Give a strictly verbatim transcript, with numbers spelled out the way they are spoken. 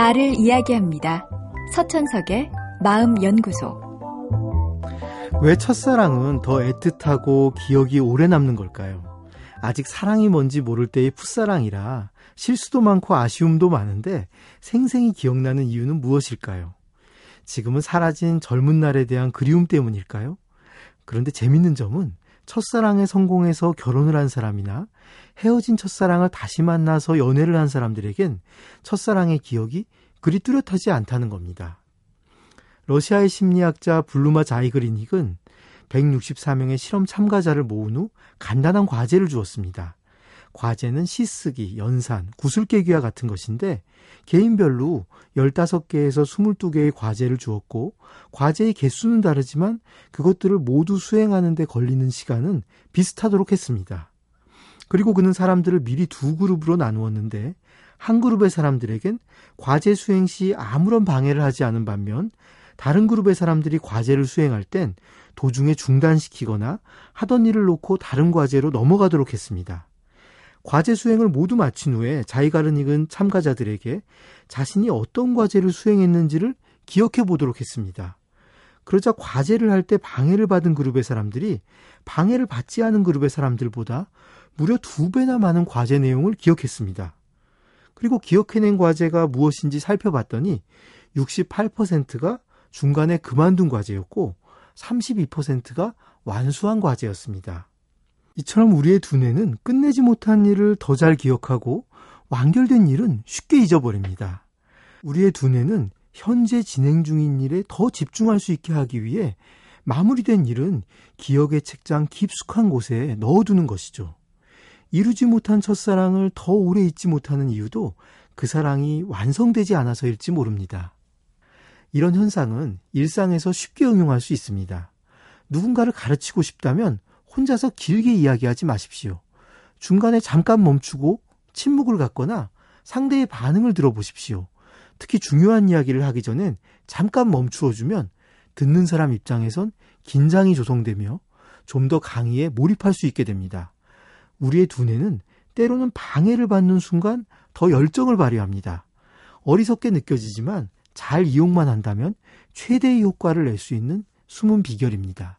나를 이야기합니다. 서천석의 마음연구소. 왜 첫사랑은 더 애틋하고 기억이 오래 남는 걸까요? 아직 사랑이 뭔지 모를 때의 풋사랑이라 실수도 많고 아쉬움도 많은데 생생히 기억나는 이유는 무엇일까요? 지금은 사라진 젊은 날에 대한 그리움 때문일까요? 그런데 재밌는 점은 첫사랑에 성공해서 결혼을 한 사람이나 헤어진 첫사랑을 다시 만나서 연애를 한 사람들에겐 첫사랑의 기억이 그리 뚜렷하지 않다는 겁니다. 러시아의 심리학자 블루마 자이그리닉은 백육십사 명의 실험 참가자를 모은 후 간단한 과제를 주었습니다. 과제는 시쓰기, 연산, 구슬깨기와 같은 것인데 개인별로 열다섯 개에서 스물두 개의 과제를 주었고 과제의 개수는 다르지만 그것들을 모두 수행하는 데 걸리는 시간은 비슷하도록 했습니다. 그리고 그는 사람들을 미리 두 그룹으로 나누었는데 한 그룹의 사람들에겐 과제 수행 시 아무런 방해를 하지 않은 반면 다른 그룹의 사람들이 과제를 수행할 땐 도중에 중단시키거나 하던 일을 놓고 다른 과제로 넘어가도록 했습니다. 과제 수행을 모두 마친 후에 자이가르닉은 참가자들에게 자신이 어떤 과제를 수행했는지를 기억해 보도록 했습니다. 그러자 과제를 할 때 방해를 받은 그룹의 사람들이 방해를 받지 않은 그룹의 사람들보다 무려 두 배나 많은 과제 내용을 기억했습니다. 그리고 기억해낸 과제가 무엇인지 살펴봤더니 육십팔 퍼센트가 중간에 그만둔 과제였고 삼십이 퍼센트가 완수한 과제였습니다. 이처럼 우리의 두뇌는 끝내지 못한 일을 더 잘 기억하고 완결된 일은 쉽게 잊어버립니다. 우리의 두뇌는 현재 진행 중인 일에 더 집중할 수 있게 하기 위해 마무리된 일은 기억의 책장 깊숙한 곳에 넣어두는 것이죠. 이루지 못한 첫사랑을 더 오래 잊지 못하는 이유도 그 사랑이 완성되지 않아서일지 모릅니다. 이런 현상은 일상에서 쉽게 응용할 수 있습니다. 누군가를 가르치고 싶다면 혼자서 길게 이야기하지 마십시오. 중간에 잠깐 멈추고 침묵을 갖거나 상대의 반응을 들어보십시오. 특히 중요한 이야기를 하기 전엔 잠깐 멈추어주면 듣는 사람 입장에선 긴장이 조성되며 좀 더 강의에 몰입할 수 있게 됩니다. 우리의 두뇌는 때로는 방해를 받는 순간 더 열정을 발휘합니다. 어리석게 느껴지지만 잘 이용만 한다면 최대의 효과를 낼 수 있는 숨은 비결입니다.